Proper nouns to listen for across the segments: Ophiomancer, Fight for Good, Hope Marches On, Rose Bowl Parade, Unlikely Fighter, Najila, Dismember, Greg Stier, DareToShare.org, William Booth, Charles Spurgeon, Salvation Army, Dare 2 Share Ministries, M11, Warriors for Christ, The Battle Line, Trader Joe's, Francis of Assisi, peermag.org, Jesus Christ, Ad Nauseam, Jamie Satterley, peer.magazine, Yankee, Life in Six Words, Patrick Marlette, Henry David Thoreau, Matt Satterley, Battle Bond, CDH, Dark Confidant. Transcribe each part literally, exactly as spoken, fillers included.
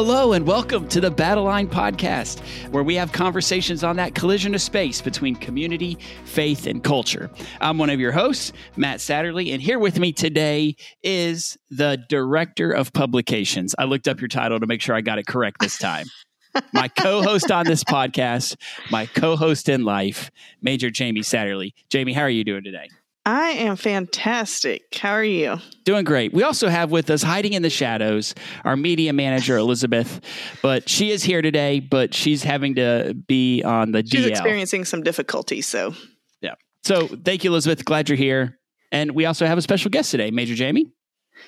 Hello and welcome to the Battle Line podcast, where we have conversations on that collision of space between community, faith, and culture. I'm one of your hosts, Matt Satterley, and here with me today is the Director of Publications. I looked up your title to make sure I got it correct this time. My co-host on this podcast, my co-host in life, Major Jamie Satterley. Jamie, how are you doing today? I am fantastic. How are you? Doing great. We also have with us, hiding in the shadows, our media manager, Elizabeth. But she is here today, but she's having to be on the D L. She's experiencing some difficulty, so. Yeah. So thank you, Elizabeth. Glad you're here. And we also have a special guest today, Major Jamie.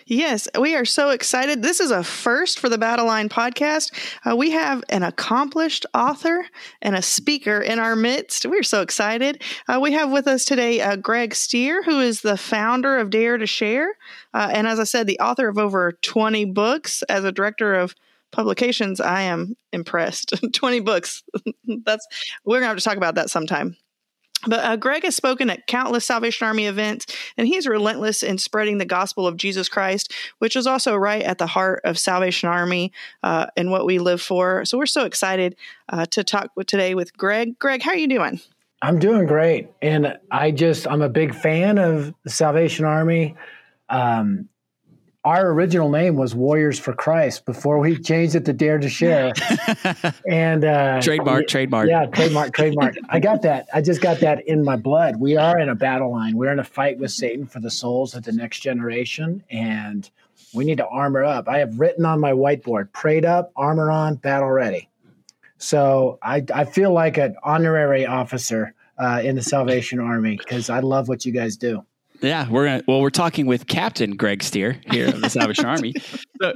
Yes, we are so excited. This is a first for the Battle Line podcast. Uh, we have an accomplished author and a speaker in our midst. We're so excited. Uh, we have with us today uh, Greg Stier, who is the founder of Dare to Share. Uh, and as I said, the author of over twenty books. As a director of publications, I am impressed. twenty books. That's we're going to have to talk about that sometime. But uh, Greg has spoken at countless Salvation Army events, and he's relentless in spreading the gospel of Jesus Christ, which is also right at the heart of Salvation Army uh, and what we live for. So we're so excited uh, to talk with, today with Greg. Greg, how are you doing? I'm doing great. And I just, I'm a big fan of the Salvation Army. Um, our original name was Warriors for Christ before we changed it to Dare to Share. and uh, Trademark, trademark. Yeah, trademark, trademark. I got that. I just got that in my blood. We are in a battle line. We're in a fight with Satan for the souls of the next generation, and we need to armor up. I have written on my whiteboard, prayed up, armor on, battle ready. So I, I feel like an honorary officer uh, in the Salvation Army because I love what you guys do. Yeah, we're gonna, well. We're talking with Captain Greg Stier here of the Salvation Army. So,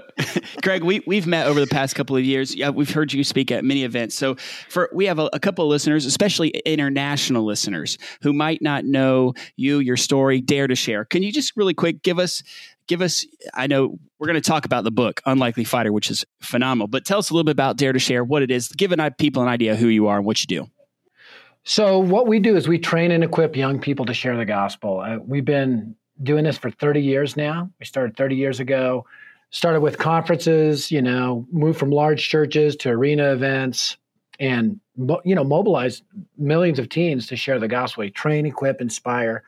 Greg, we we've met over the past couple of years. Yeah, we've heard you speak at many events. So, for we have a, a couple of listeners, especially international listeners, who might not know you, your story, Dare to Share. Can you just really quick give us give us? I know we're going to talk about the book Unlikely Fighter, which is phenomenal. But tell us a little bit about Dare to Share, what it is, give an, people an idea who you are and what you do. So what we do is we train and equip young people to share the gospel. Uh, we've been doing this for thirty years now. We started thirty years ago, started with conferences, you know, moved from large churches to arena events and, you know, mobilized millions of teens to share the gospel. We train, equip, inspire.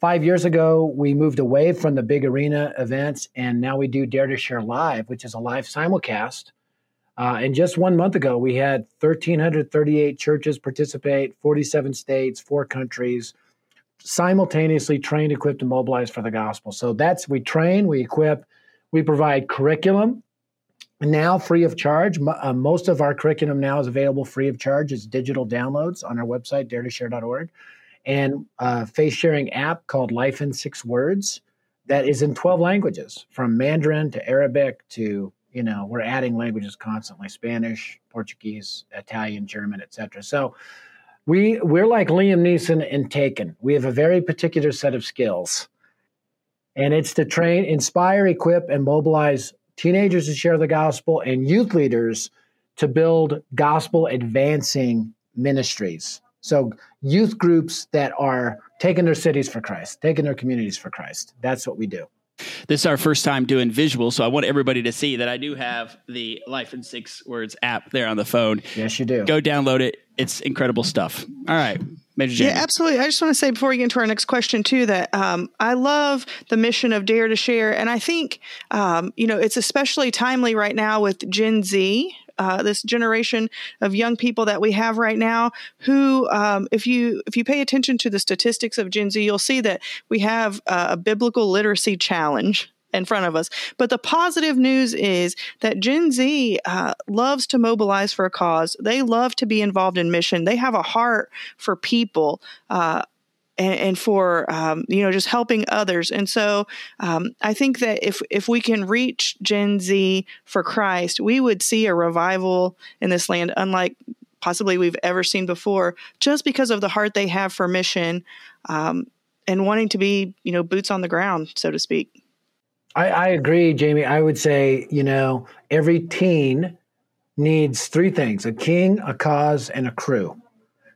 Five years ago, we moved away from the big arena events, and now we do Dare to Share Live, which is a live simulcast. Uh, and just one month ago, we had one thousand three hundred thirty-eight churches participate, forty-seven states, four countries, simultaneously trained, equipped, and mobilized for the gospel. So that's, we train, we equip, we provide curriculum, now free of charge. M- uh, most of our curriculum now is available free of charge as digital downloads on our website, dare to share dot org, and a faith-sharing app called Life in Six Words that is in twelve languages, from Mandarin to Arabic to... You know, we're adding languages constantly, Spanish, Portuguese, Italian, German, et cetera. So we, we're like Liam Neeson in Taken. We have a very particular set of skills. And it's to train, inspire, equip, and mobilize teenagers to share the gospel and youth leaders to build gospel-advancing ministries. So youth groups that are taking their cities for Christ, taking their communities for Christ. That's what we do. This is our first time doing visual, so I want everybody to see that I do have the Life in Six Words app there on the phone. Yes, you do. Go download it. It's incredible stuff. All right. Major Jamie. Yeah, absolutely. I just want to say before we get into our next question, too, that um, I love the mission of Dare to Share. And I think, um, you know, it's especially timely right now with Gen Z. Uh, this generation of young people that we have right now who, um, if you if you pay attention to the statistics of Gen Z, you'll see that we have uh, a biblical literacy challenge in front of us. But the positive news is that Gen Z uh, loves to mobilize for a cause. They love to be involved in mission. They have a heart for people uh And, and for, um, you know, just helping others. And so um, I think that if if we can reach Gen Z for Christ, we would see a revival in this land, unlike possibly we've ever seen before, just because of the heart they have for mission um, and wanting to be, you know, boots on the ground, so to speak. I, I agree, Jamie. I would say, you know, every teen needs three things: a king, a cause, and a crew.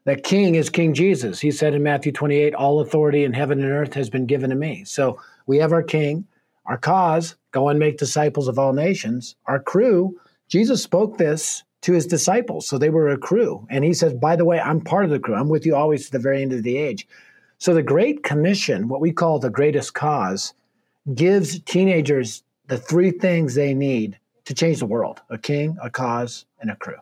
The king is King Jesus. He said in Matthew twenty-eight, all authority in heaven and earth has been given to me. So we have our king, our cause, go and make disciples of all nations, our crew, Jesus spoke this to his disciples, so they were a crew. And he says, by the way, I'm part of the crew. I'm with you always to the very end of the age. So the Great Commission, what we call the greatest cause, gives teenagers the three things they need to change the world: a king, a cause, and a crew.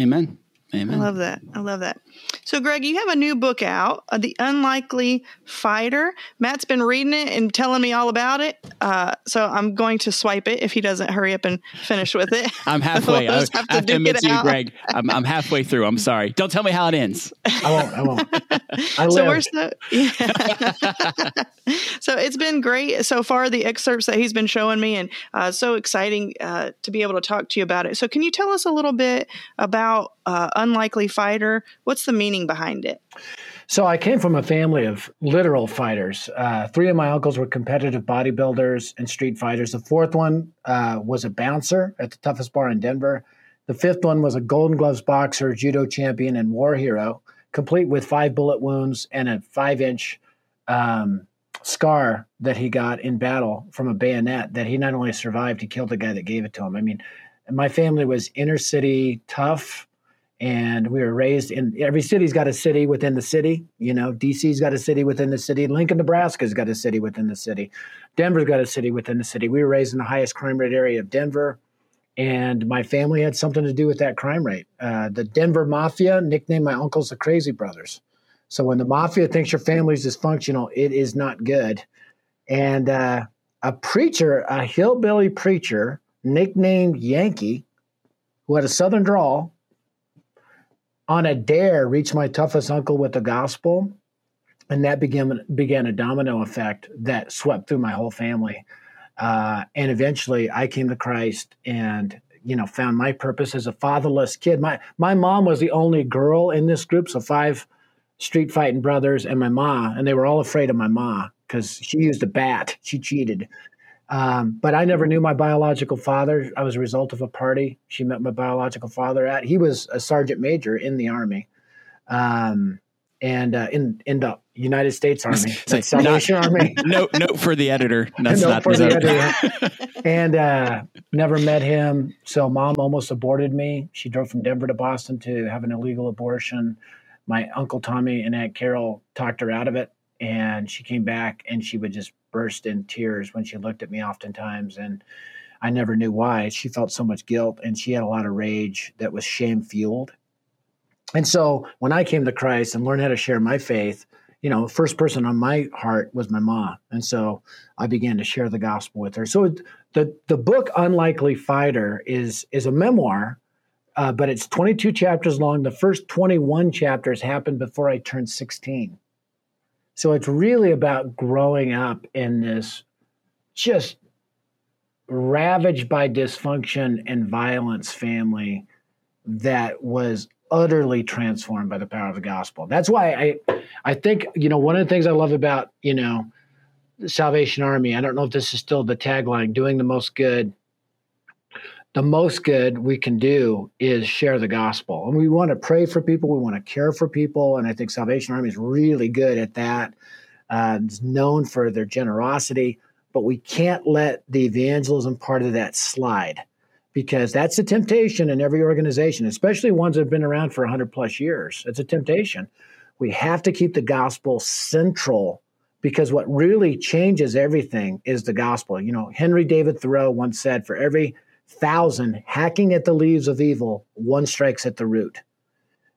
Amen. Amen. I love that. I love that. So, Greg, you have a new book out, The Unlikely Fighter. Matt's been reading it and telling me all about it. Uh, so I'm going to swipe it if he doesn't hurry up and finish with it. I'm halfway. we'll I have to, I have to admit to you, Greg, I'm, I'm halfway through. I'm sorry. Don't tell me how it ends. I won't. I won't. I so, we're so, yeah. So it's been great so far, the excerpts that he's been showing me, and uh, so exciting uh, to be able to talk to you about it. So can you tell us a little bit about Uh, Unlikely Fighter? What's the meaning behind it? So I came from a family of literal fighters. Uh, three of my uncles were competitive bodybuilders and street fighters. The fourth one uh, was a bouncer at the toughest bar in Denver. The fifth one was a Golden Gloves boxer, judo champion, and war hero, complete with five bullet wounds and a five-inch um, scar that he got in battle from a bayonet that he not only survived, he killed the guy that gave it to him. I mean, my family was inner city tough. And we were raised in, every city's got a city within the city. You know, D C's got a city within the city. Lincoln, Nebraska's got a city within the city. Denver's got a city within the city. We were raised in the highest crime rate area of Denver. And my family had something to do with that crime rate. Uh, the Denver Mafia nicknamed my uncles the Crazy Brothers. So when the Mafia thinks your family's dysfunctional, it is not good. And uh, a preacher, a hillbilly preacher nicknamed Yankee, who had a southern drawl, on a dare, reached my toughest uncle with the gospel, and that began began a domino effect that swept through my whole family. Uh, and eventually, I came to Christ, and you know, found my purpose as a fatherless kid. My my mom was the only girl in this group, so five street fighting brothers and my ma, and they were all afraid of my ma because she used a bat. She cheated. Um, but I never knew my biological father. I was a result of a party she met my biological father at. He was a sergeant major in the Army, um, and uh, in in the United States Army. That's Salvation Army. Note note for the editor. That's not for the editor. And uh, never met him. So mom almost aborted me. She drove from Denver to Boston to have an illegal abortion. My Uncle Tommy and Aunt Carol talked her out of it, and she came back, and she would just burst in tears when she looked at me oftentimes, and I never knew why. She felt so much guilt, and she had a lot of rage that was shame-fueled. And so when I came to Christ and learned how to share my faith, you know, the first person on my heart was my mom. And so I began to share the gospel with her. So the the book Unlikely Fighter is, is a memoir, uh, but it's twenty-two chapters long. The first twenty-one chapters happened before I turned sixteen. So it's really about growing up in this just ravaged by dysfunction and violence family that was utterly transformed by the power of the gospel. That's why I I think, you know, one of the things I love about, you know, the Salvation Army, I don't know if this is still the tagline, doing the most good, the most good we can do is share the gospel. And we want to pray for people. We want to care for people. And I think Salvation Army is really good at that. Uh, it's known for their generosity. But we can't let the evangelism part of that slide, because that's a temptation in every organization, especially ones that have been around for one hundred plus years. It's a temptation. We have to keep the gospel central, because what really changes everything is the gospel. You know, Henry David Thoreau once said, for every thousand hacking at the leaves of evil, one strikes at the root.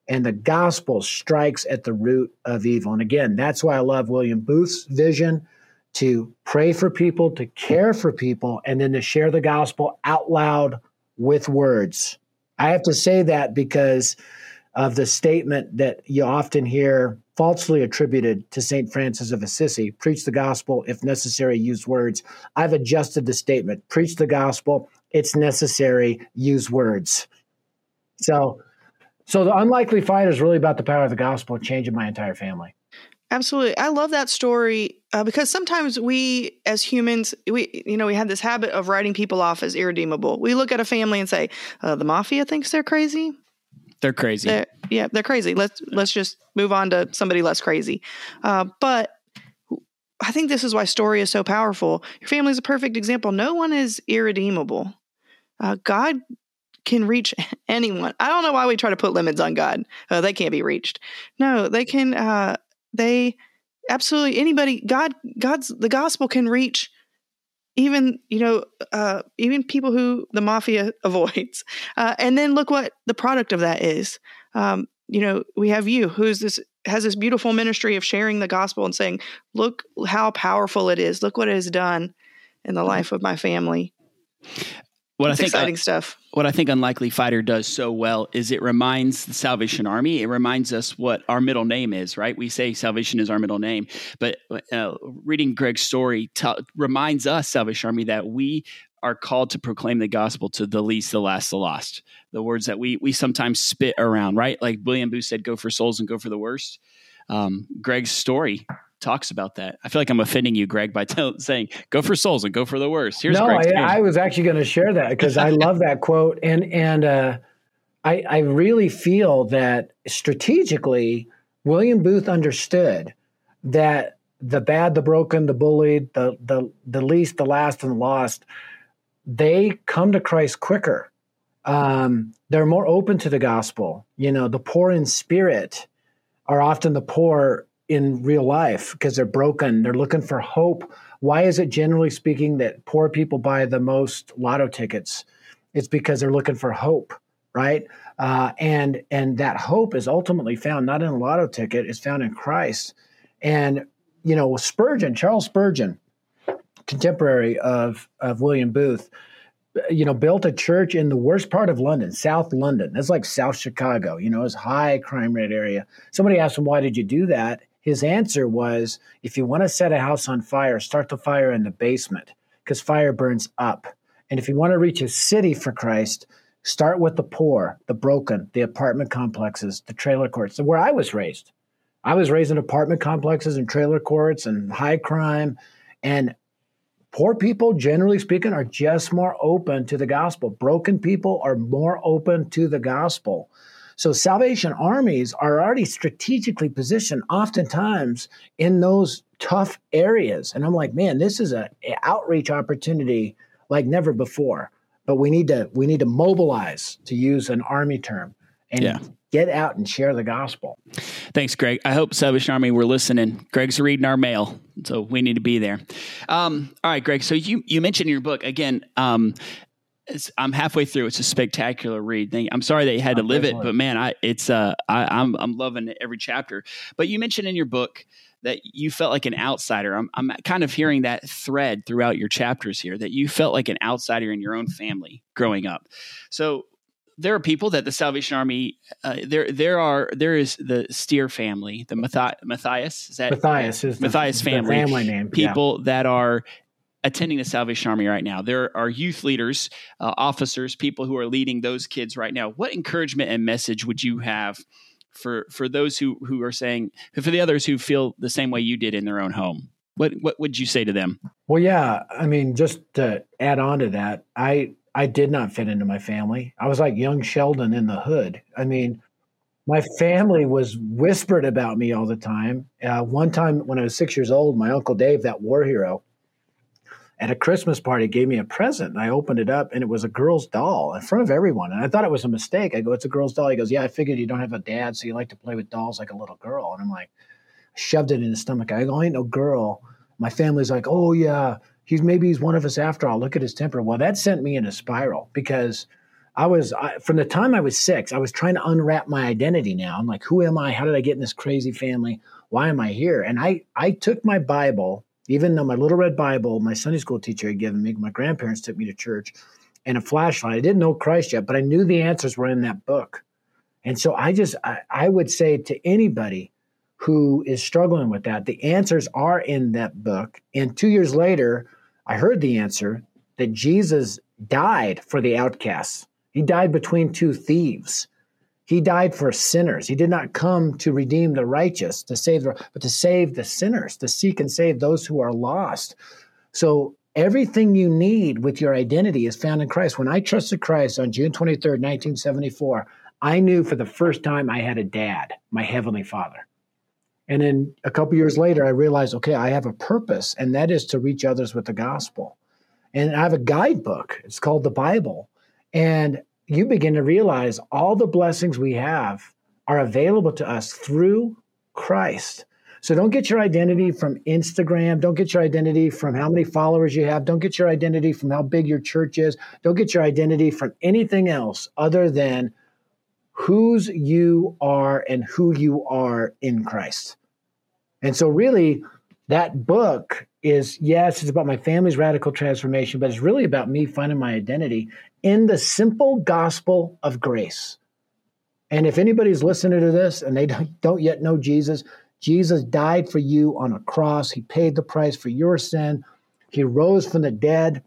And the gospel strikes at the root of evil. And again, that's why I love William Booth's vision to pray for people, to care for people, and then to share the gospel out loud with words. I have to say that because of the statement that you often hear falsely attributed to Saint Francis of Assisi: preach the gospel, if necessary, use words. I've adjusted the statement: preach the gospel, it's necessary, use words. So so the Unlikely Fighter is really about the power of the gospel changing my entire family. Absolutely. I love that story uh, because sometimes we as humans, we you know, we have this habit of writing people off as irredeemable. We look at a family and say, uh, the mafia thinks they're crazy. They're crazy. They're, yeah, they're crazy. Let's let's just move on to somebody less crazy. Uh, but I think this is why story is so powerful. Your family is a perfect example. No one is irredeemable. Uh, God can reach anyone. I don't know why we try to put limits on God. Uh, they can't be reached. No, they can. Uh, they absolutely anybody. God, God's the gospel can reach even you know uh, even people who the mafia avoids. Uh, and then look what the product of that is. Um, you know, we have you who's this. has this beautiful ministry of sharing the gospel and saying, look how powerful it is. Look what it has done in the life of my family. What I think, exciting uh, stuff. What I think Unlikely Fighter does so well is it reminds the Salvation Army. It reminds us what our middle name is, right? We say salvation is our middle name, but uh, reading Greg's story t- reminds us, Salvation Army, that we are called to proclaim the gospel to the least, the last, the lost. The words that we we sometimes spit around, right? Like William Booth said, go for souls and go for the worst. Um, Greg's story talks about that. I feel like I'm offending you, Greg, by t- saying go for souls and go for the worst. Here's no, Greg's I, I was actually going to share that because I love that quote. And and uh, I, I really feel that strategically, William Booth understood that the bad, the broken, the bullied, the the the least, the last, and the lost, they come to Christ quicker. Um, they're more open to the gospel. You know, the poor in spirit are often the poor in real life because they're broken. They're looking for hope. Why is it, generally speaking, that poor people buy the most lotto tickets? It's because they're looking for hope, right? Uh, and and that hope is ultimately found not in a lotto ticket. It's found in Christ. And, you know, Spurgeon, Charles Spurgeon, contemporary of, of William Booth, you know, built a church in the worst part of London, South London. That's like South Chicago, you know, it's a high crime rate area. Somebody asked him, why did you do that? His answer was, if you want to set a house on fire, start the fire in the basement because fire burns up. And if you want to reach a city for Christ, start with the poor, the broken, the apartment complexes, the trailer courts, where I was raised. I was raised in apartment complexes and trailer courts and high crime, and poor people, generally speaking, are just more open to the gospel. Broken people are more open to the gospel. So Salvation Armies are already strategically positioned oftentimes in those tough areas. And I'm like, man, this is an outreach opportunity like never before. But we need to we need to mobilize, to use an army term, and yeah. get out and share the gospel. Thanks, Greg. I hope Salvation Army were listening. Greg's reading our mail, so we need to be there. Um, all right, Greg. So you you mentioned in your book again. Um, it's, I'm halfway through. It's a spectacular read. Thing. I'm sorry that you had oh, to live it, but man, I it's uh I, I'm I'm loving every chapter. But you mentioned in your book that you felt like an outsider. I'm I'm kind of hearing that thread throughout your chapters here. That you felt like an outsider in your own family growing up. So there are people that the Salvation Army, uh, there there are there is the Stier family, the Mathi- Matthias is that Matthias is Matthias the, family, the family name. People yeah. that are attending the Salvation Army right now. There are youth leaders, uh, officers, people who are leading those kids right now. What encouragement and message would you have for for those who who are saying for the others who feel the same way you did in their own home? What what would you say to them? Well, yeah, I mean, just to add on to that, I. I did not fit into my family. I was like young Sheldon in the hood. I mean, my family was whispered about me all the time. Uh, one time when I was six years old, my Uncle Dave, that war hero, at a Christmas party gave me a present. And I opened it up and it was a girl's doll in front of everyone. And I thought it was a mistake. I go, it's a girl's doll. He goes, yeah, I figured you don't have a dad, so you like to play with dolls like a little girl. And I'm like, shoved it in his stomach. I go, I ain't no girl. My family's like, oh, yeah. He's maybe he's one of us after all. Look at his temper. Well, that sent me in a spiral because I was I, from the time I was six, I was trying to unwrap my identity. Now I'm like, who am I? How did I get in this crazy family? Why am I here? And I I took my Bible, even though my little red Bible, my Sunday school teacher had given me, my grandparents took me to church, and a flashlight. I didn't know Christ yet, but I knew the answers were in that book. And so I just I, I would say to anybody who is struggling with that, the answers are in that book. And two years later, I heard the answer that Jesus died for the outcasts. He died between two thieves. He died for sinners. He did not come to redeem the righteous, to save the, but to save the sinners, to seek and save those who are lost. So everything you need with your identity is found in Christ. When I trusted Christ on June twenty-third, nineteen seventy-four, I knew for the first time I had a dad, my Heavenly Father. And then a couple years later, I realized, okay, I have a purpose, and that is to reach others with the gospel. And I have a guidebook. It's called the Bible. And you begin to realize all the blessings we have are available to us through Christ. So don't get your identity from Instagram. Don't get your identity from how many followers you have. Don't get your identity from how big your church is. Don't get your identity from anything else other than whose you are and who you are in Christ. And so really, that book is, yes, it's about my family's radical transformation, but it's really about me finding my identity in the simple gospel of grace. And if anybody's listening to this and they don't yet know Jesus, Jesus died for you on a cross. He paid the price for your sin. He rose from the dead,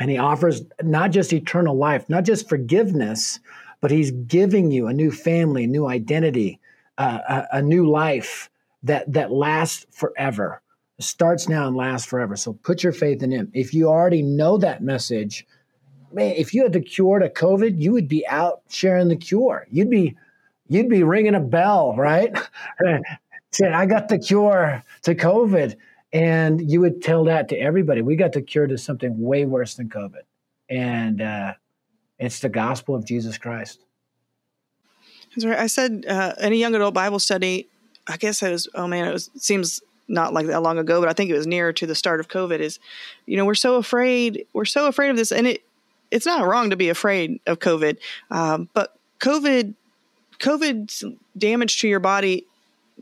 and he offers not just eternal life, not just forgiveness, but he's giving you a new family, new identity, uh, a, a new life that, that lasts forever. It starts now and lasts forever. So put your faith in him. If you already know that message, man, if you had the cure to COVID, you would be out sharing the cure. You'd be, you'd be ringing a bell, right? Said, I got the cure to COVID. And you would tell that to everybody. We got the cure to something way worse than COVID. And uh, it's the gospel of Jesus Christ. That's right. I said uh, in a young adult Bible study, I guess it was, oh man, it was, seems not like that long ago, but I think it was nearer to the start of COVID is, you know, we're so afraid, we're so afraid of this. And it it's not wrong to be afraid of COVID. Um, but COVID, COVID's damage to your body,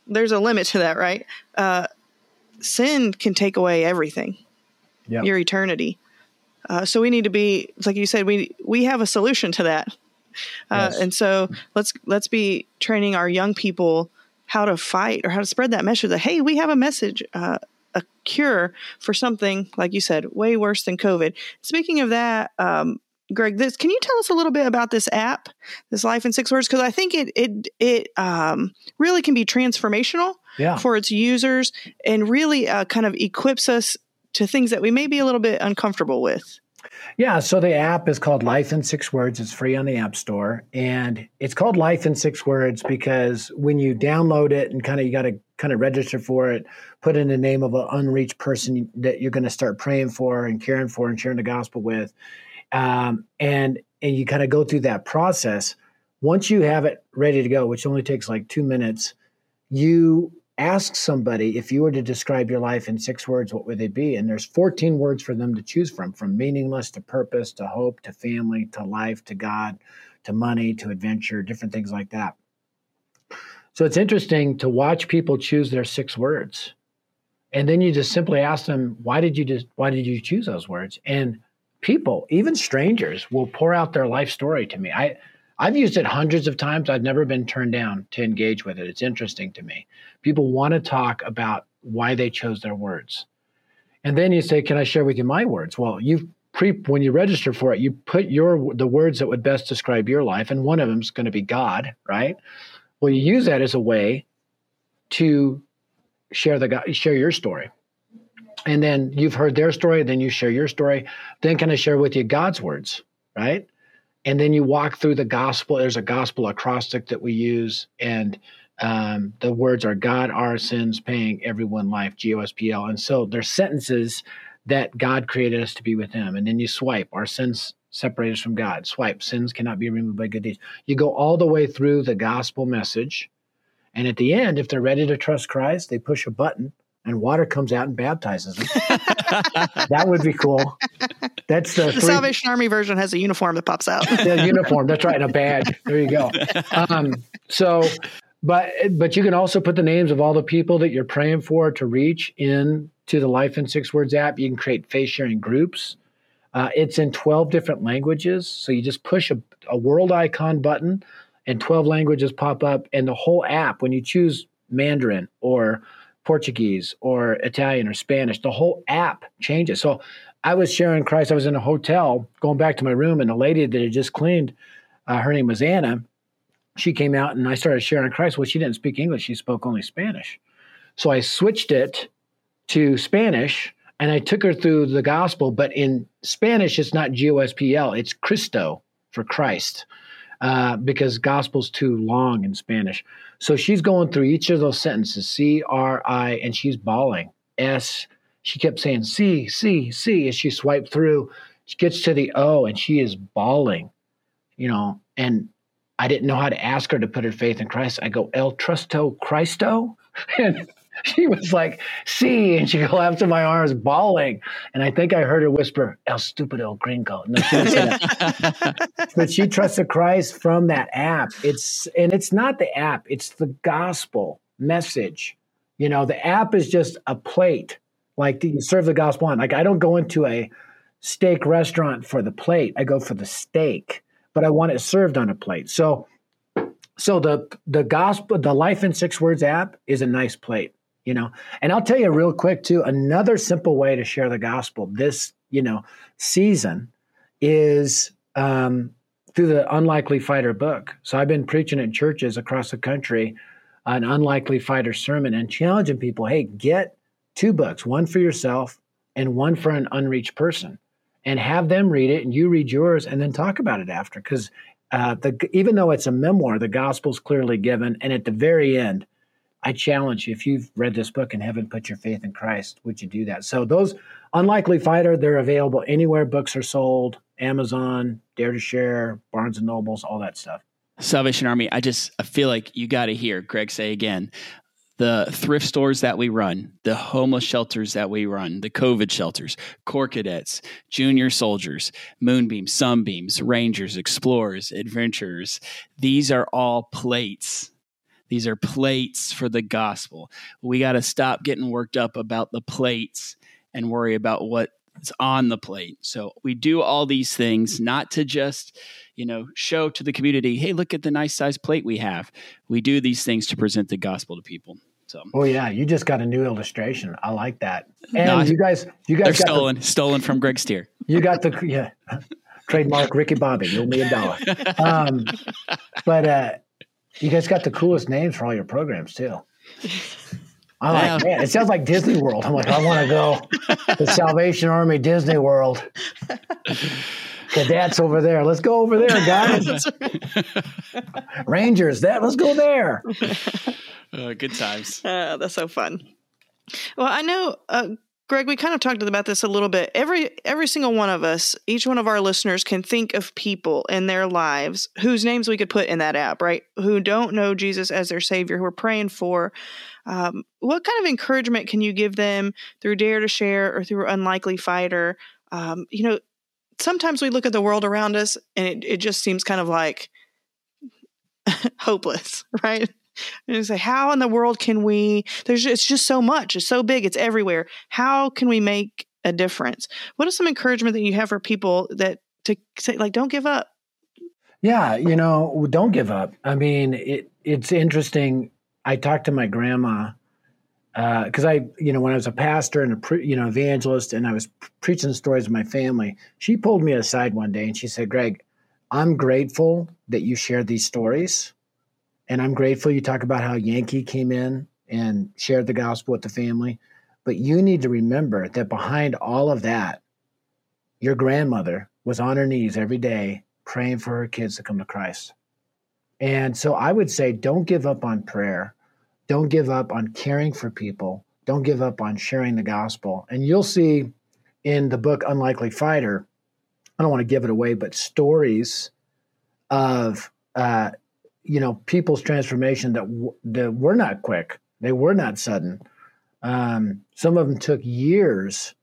there's a limit to that, right? Uh, sin can take away everything, yep. Your eternity. Uh, so we need to be, like you said, we we have a solution to that. Uh, yes. And so let's let's be training our young people how to fight or how to spread that message that, hey, we have a message, uh, a cure for something, like you said, way worse than COVID. Speaking of that, um, Greg, this, can you tell us a little bit about this app, this Life in Six Words? Because I think it it it um, really can be transformational yeah. for its users and really uh, kind of equips us to things that we may be a little bit uncomfortable with. Yeah, so the app is called Life in Six Words. It's free on the App Store. And it's called Life in Six Words because when you download it and kind of you got to kind of register for it, put in the name of an unreached person that you're going to start praying for and caring for and sharing the gospel with. Um, and, and you kind of go through that process. Once you have it ready to go, which only takes like two minutes, you ask somebody, if you were to describe your life in six words, what would they be? And there's fourteen words for them to choose from, from meaningless to purpose, to hope, to family, to life, to God, to money, to adventure, different things like that. So it's interesting to watch people choose their six words. And then you just simply ask them, why did you just, why did you choose those words? And people, even strangers, will pour out their life story to me. I, I've used it hundreds of times. I've never been turned down to engage with it. It's interesting to me. People want to talk about why they chose their words. And then you say, can I share with you my words? Well, you've pre, when you register for it, you put your the words that would best describe your life, and one of them is going to be God, right? Well, you use that as a way to share the share your story. And then you've heard their story, then you share your story. Then can I share with you God's words, right? And then you walk through the gospel. There's a gospel acrostic that we use, and um, the words are God, our sins, paying everyone life, G O S P L. And so there's sentences that God created us to be with him. And then you swipe, our sins separate us from God. Swipe, sins cannot be removed by good deeds. You go all the way through the gospel message. And at the end, if they're ready to trust Christ, they push a button, and water comes out and baptizes them. That would be cool. That's the, the three, Salvation Army version has a uniform that pops out. The uniform, that's right, and a badge. There you go. Um, so, but but you can also put the names of all the people that you're praying for to reach in to the Life in Six Words app. You can create face-sharing groups. Uh, it's in twelve different languages. So you just push a, a world icon button, and twelve languages pop up. And the whole app, when you choose Mandarin or Portuguese or Italian or Spanish, the whole app changes. So I was sharing Christ. I was in a hotel going back to my room, and the lady that had just cleaned, uh, her name was Anna. She came out and I started sharing Christ. Well, she didn't speak English. She spoke only Spanish. So I switched it to Spanish, and I took her through the gospel, but in Spanish, it's not G O S P L. It's Cristo for Christ. Uh, because gospel's too long in Spanish. So she's going through each of those sentences, C R I, and she's bawling. S, she kept saying C, C, C, as she swiped through. She gets to the O, and she is bawling. you know, and I didn't know how to ask her to put her faith in Christ. I go, El Trusto Cristo? And she was like, see, and she collapsed in my arms bawling. And I think I heard her whisper, El Stupido Gringo. No, she didn't say that. But she trusted Christ from that app. It's, and it's not the app, it's the gospel message. You know, the app is just a plate, like you serve the gospel on. Like I don't go into a steak restaurant for the plate. I go for the steak, but I want it served on a plate. So so the the gospel, the Life in Six Words app is a nice plate, you know. And I'll tell you real quick too, another simple way to share the gospel this, you know, season is um, through the Unlikely Fighter book. So I've been preaching at churches across the country an Unlikely Fighter sermon and challenging people, hey, get two books, one for yourself and one for an unreached person, and have them read it and you read yours and then talk about it after. Because uh, the, even though it's a memoir, the gospel's clearly given. And at the very end, I challenge you, if you've read this book and haven't put your faith in Christ, would you do that? So those Unlikely Fighter, they're available anywhere books are sold, Amazon, Dare to Share, Barnes and Nobles, all that stuff. Salvation Army, I just I feel like you got to hear Greg say again, the thrift stores that we run, the homeless shelters that we run, the COVID shelters, Corps Cadets, Junior Soldiers, Moonbeams, Sunbeams, Rangers, Explorers, Adventurers. These are all plates. These are plates for the gospel. We got to stop getting worked up about the plates and worry about what it's on the plate. So we do all these things not to just, you know, show to the community, hey, look at the nice size plate we have. We do these things to present the gospel to people. So, oh yeah, you just got a new illustration. I like that. And no, you guys, you guys, they're got stolen, the, stolen from Greg Stier. You got the yeah, trademark Ricky Bobby. You owe me a dollar. Um, but uh, you guys got the coolest names for all your programs too. I'm like, man, it sounds like Disney World. I'm like, I want to go to Salvation Army Disney World. Cadets over there. Let's go over there, guys. Rangers, that let's go there. Uh, good times. Uh, that's so fun. Well, I know, uh, Greg, we kind of talked about this a little bit. Every every single one of us, each one of our listeners can think of people in their lives whose names we could put in that app, right? Who don't know Jesus as their Savior, who we're praying for. Um, what kind of encouragement can you give them through Dare to Share or through Unlikely Fighter? Um, you know, sometimes we look at the world around us and it, it just seems kind of like hopeless, right? And you say, how in the world can we, there's just, it's just so much, it's so big, it's everywhere. How can we make a difference? What is some encouragement that you have for people that to say, like, don't give up? Yeah, you know, don't give up. I mean, it, it's interesting. I talked to my grandma because uh, I, you know, when I was a pastor and a, pre- you know, evangelist and I was pre- preaching the stories of my family, she pulled me aside one day and she said, Greg, I'm grateful that you shared these stories. And I'm grateful you talk about how Yankee came in and shared the gospel with the family. But you need to remember that behind all of that, your grandmother was on her knees every day praying for her kids to come to Christ. And so I would say, don't give up on prayer. Don't give up on caring for people. Don't give up on sharing the gospel. And you'll see in the book, Unlikely Fighter, I don't want to give it away, but stories of, uh, you know, people's transformation that, w- that were not quick. They were not sudden. Um, some of them took years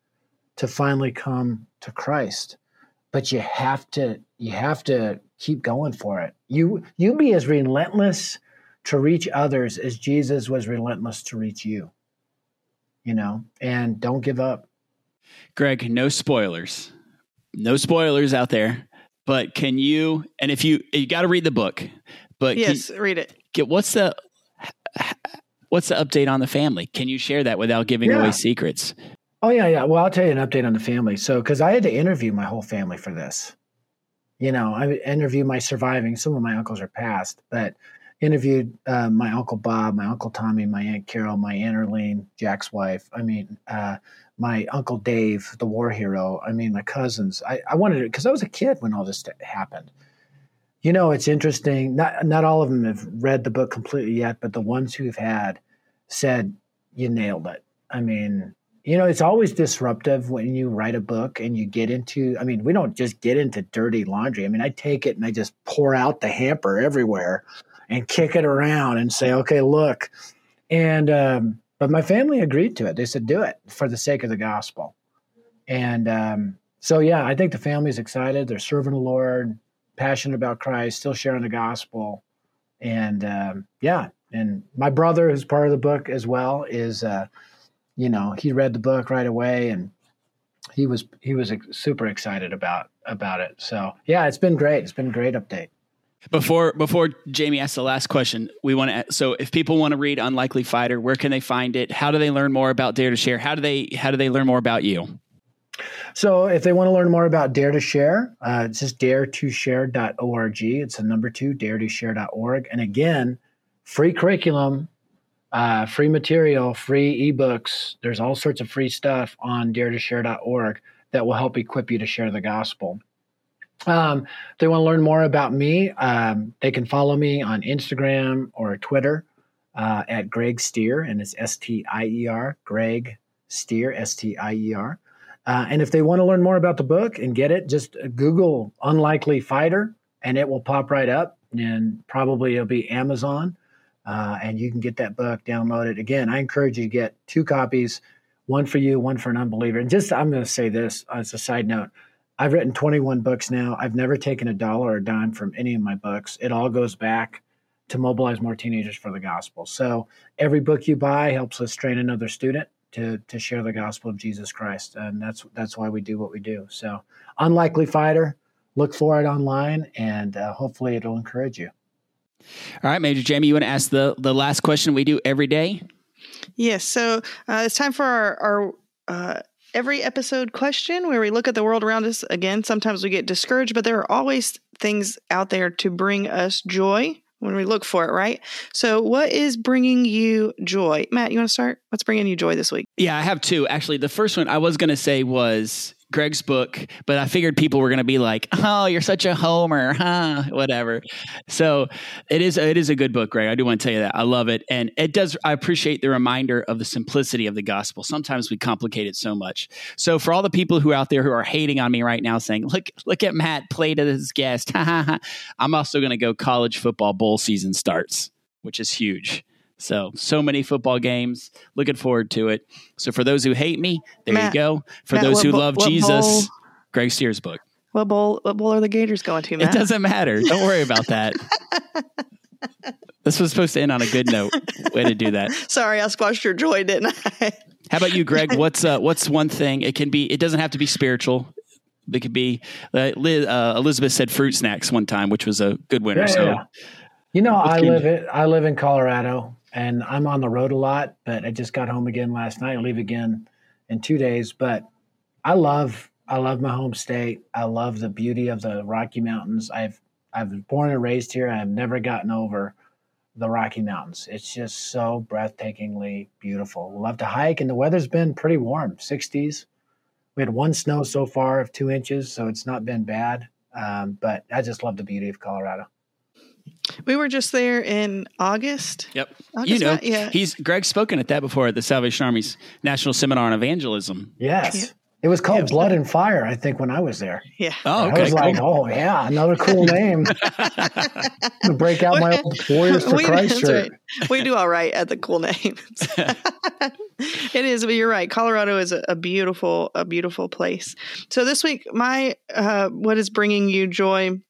to finally come to Christ, but you have to, you have to, keep going for it. You you be as relentless to reach others as Jesus was relentless to reach you, you know, and don't give up. Greg, no spoilers, no spoilers out there, but can you, and if you, you got to read the book, but yes, can, read it. Get, what's the, what's the update on the family? Can you share that without giving yeah. away secrets? Oh yeah. Yeah. Well, I'll tell you an update on the family. So, cause I had to interview my whole family for this. You know, I interviewed my surviving, some of my uncles are passed, but interviewed uh, my Uncle Bob, my Uncle Tommy, my Aunt Carol, my Aunt Erlene, Jack's wife. I mean, uh, my Uncle Dave, the war hero. I mean, my cousins. I, I wanted it because I was a kid when all this happened. You know, it's interesting. Not, not all of them have read the book completely yet, but the ones who've had said, you nailed it. I mean, You know, it's always disruptive when you write a book and you get into, I mean, we don't just get into dirty laundry. I mean, I take it and I just pour out the hamper everywhere and kick it around and say, okay, look. And, um, but my family agreed to it. They said, do it for the sake of the gospel. And um, so, yeah, I think the family's excited. They're serving the Lord, passionate about Christ, still sharing the gospel. And um, yeah, and my brother, who's part of the book as well, is, uh, you know, he read the book right away, and he was he was super excited about about it. So yeah, it's been great. It's been a great update. Before before Jamie asks the last question, we want to. So if people want to read Unlikely Fighter, where can they find it? How do they learn more about Dare to Share? How do they how do they learn more about you? So if they want to learn more about Dare to Share, uh, it's just dare to share dot org. It's the number two, dare to share dot org. And again, free curriculum. Uh, free material, free ebooks. There's all sorts of free stuff on dare to share dot org that will help equip you to share the gospel. Um, if they want to learn more about me, um, they can follow me on Instagram or Twitter uh, at Greg Stier, and it's S T I E R, Greg Stier, S T I E R. Uh, and if they want to learn more about the book and get it, just Google Unlikely Fighter, and it will pop right up, and probably it'll be Amazon. Uh, and you can get that book, download it. Again, I encourage you to get two copies, one for you, one for an unbeliever. And just, I'm going to say this as a side note. I've written twenty-one books now. I've never taken a dollar or dime from any of my books. It all goes back to mobilize more teenagers for the gospel. So every book you buy helps us train another student to to share the gospel of Jesus Christ. And that's that's why we do what we do. So Unlikely Fighter, look for it online, and uh, hopefully it'll encourage you. All right, Major Jamie, you want to ask the, the last question we do every day? Yes. So uh, it's time for our, our uh, every episode question, where we look at the world around us. Again, sometimes we get discouraged, but there are always things out there to bring us joy when we look for it, right? So what is bringing you joy? Matt, you want to start? What's bringing you joy this week? Yeah, I have two. Actually, the first one I was going to say was Greg's book, but I figured people were going to be like, oh, you're such a homer, huh? Whatever. So it is, it is a good book, Greg. I do want to tell you that. I love it. And it does, I appreciate the reminder of the simplicity of the gospel. Sometimes we complicate it so much. So for all the people who are out there who are hating on me right now saying, look, look at Matt play to his guest. I'm also going to go college football bowl season starts, which is huge. So, so many football games. Looking forward to it. So for those who hate me, there Matt, you go. For Matt, those who bo- love Jesus, bowl, Greg Steer's book. What bowl, what bowl are the Gators going to, Matt? It doesn't matter. Don't worry about that. This was supposed to end on a good note. Way to do that. Sorry, I squashed your joy, didn't I? How about you, Greg? What's uh, what's one thing? It can be. It doesn't have to be spiritual. It could be, uh, Liz, uh, Elizabeth said fruit snacks one time, which was a good winner. Yeah, so, yeah. You know, I live in, I live in Colorado. And I'm on the road a lot, but I just got home again last night. I leave again in two days. But I love I love my home state. I love the beauty of the Rocky Mountains. I've I've been born and raised here. I've never gotten over the Rocky Mountains. It's just so breathtakingly beautiful. Love to hike, and the weather's been pretty warm, sixties. We had one snow so far of two inches, so it's not been bad. Um, but I just love the beauty of Colorado. We were just there in August. Yep. August, you know, yeah. he's Greg's spoken at that before at the Salvation Army's National Seminar on Evangelism. Yes. Yeah. It was called yeah, it was Blood there. and Fire, I think, when I was there. Yeah. Oh, okay, I was cool. like, oh, yeah, another cool name. To break out my old Warriors for we, Christ shirt. Right. We do all right at the cool names. It is, but you're right. Colorado is a, a beautiful, a beautiful place. So this week, my uh, what is bringing you joy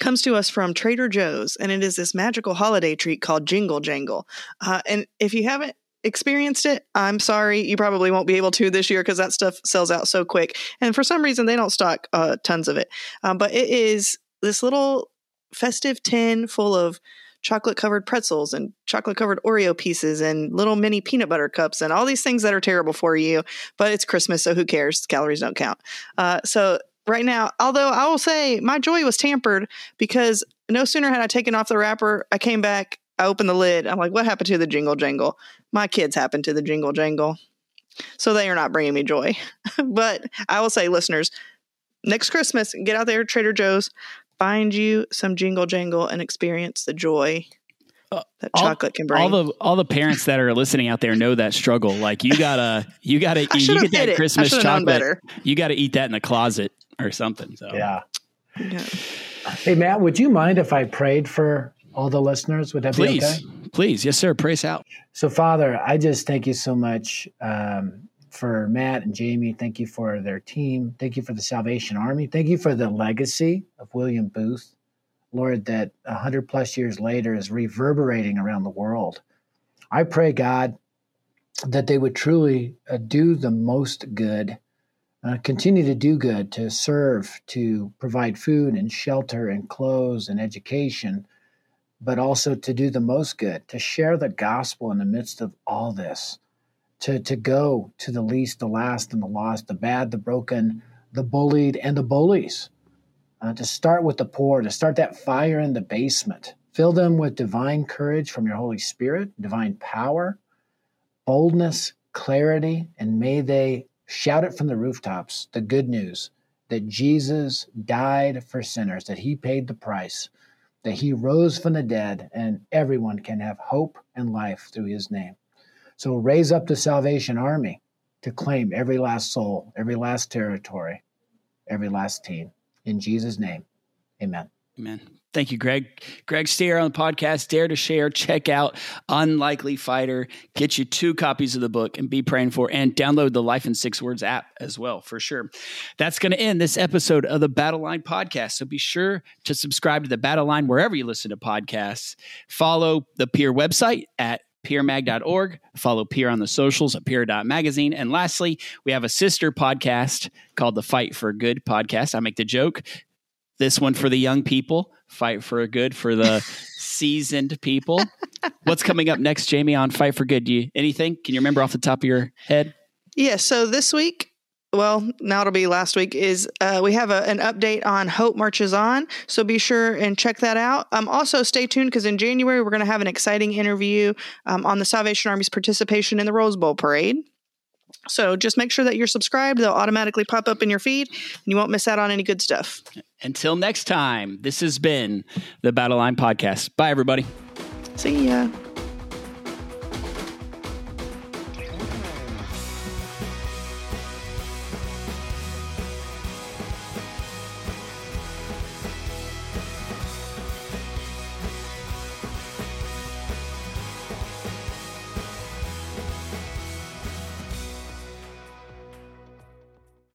comes to us from Trader Joe's, and it is this magical holiday treat called Jingle Jangle. Uh, and if you haven't experienced it, I'm sorry, you probably won't be able to this year because that stuff sells out so quick. And for some reason, they don't stock uh, tons of it. Um, but it is this little festive tin full of chocolate-covered pretzels and chocolate-covered Oreo pieces and little mini peanut butter cups and all these things that are terrible for you. But it's Christmas, so who cares? Calories don't count. Uh, so right now, although I will say my joy was tampered because no sooner had I taken off the wrapper, I came back, I opened the lid. I'm like, what happened to the Jingle Jangle? My kids happened to the Jingle Jangle. So they are not bringing me joy. But I will say, listeners, next Christmas, get out there, Trader Joe's, find you some Jingle Jangle and experience the joy that chocolate all, can bring. All the all the parents that are listening out there know that struggle. Like you gotta you gotta eat you get that it. Christmas chocolate. You gotta eat that in the closet or something. So yeah. yeah. Hey Matt, would you mind if I prayed for all the listeners? Would that please, be okay? Please, yes, sir. Praise out. So Father, I just thank you so much um, for Matt and Jamie. Thank you for their team. Thank you for the Salvation Army. Thank you for the legacy of William Booth. Lord, that one hundred plus years later is reverberating around the world. I pray, God, that they would truly uh, do the most good, uh, continue to do good, to serve, to provide food and shelter and clothes and education, but also to do the most good, to share the gospel in the midst of all this, to, to go to the least, the last, and the lost, the bad, the broken, the bullied, and the bullies. Uh, to start with the poor, to start that fire in the basement. Fill them with divine courage from your Holy Spirit, divine power, boldness, clarity, and may they shout it from the rooftops, the good news that Jesus died for sinners, that he paid the price, that he rose from the dead, and everyone can have hope and life through his name. So raise up the Salvation Army to claim every last soul, every last territory, every last team. In Jesus' name, amen. Amen. Thank you, Greg. Greg Stier on the podcast, Dare to Share. Check out Unlikely Fighter. Get you two copies of the book and be praying for, and download the Life in Six Words app as well, for sure. That's going to end this episode of the Battle Line podcast. So be sure to subscribe to the Battle Line wherever you listen to podcasts. Follow the Peer website at peer mag dot org. Follow Peer on the socials at peer dot magazine. And lastly, we have a sister podcast called the Fight for Good podcast. I make the joke, this one for the young people, Fight for Good for the seasoned people. What's coming up next, Jamie, on Fight for Good? Do you, anything? Can you remember off the top of your head? Yeah. So this week, well, now it'll be last week, is uh, we have a, an update on Hope Marches On. So be sure and check that out. Um, also, stay tuned, because in January, we're going to have an exciting interview um, on the Salvation Army's participation in the Rose Bowl Parade. So just make sure that you're subscribed. They'll automatically pop up in your feed, and you won't miss out on any good stuff. Until next time, this has been the Battle Line Podcast. Bye, everybody. See ya.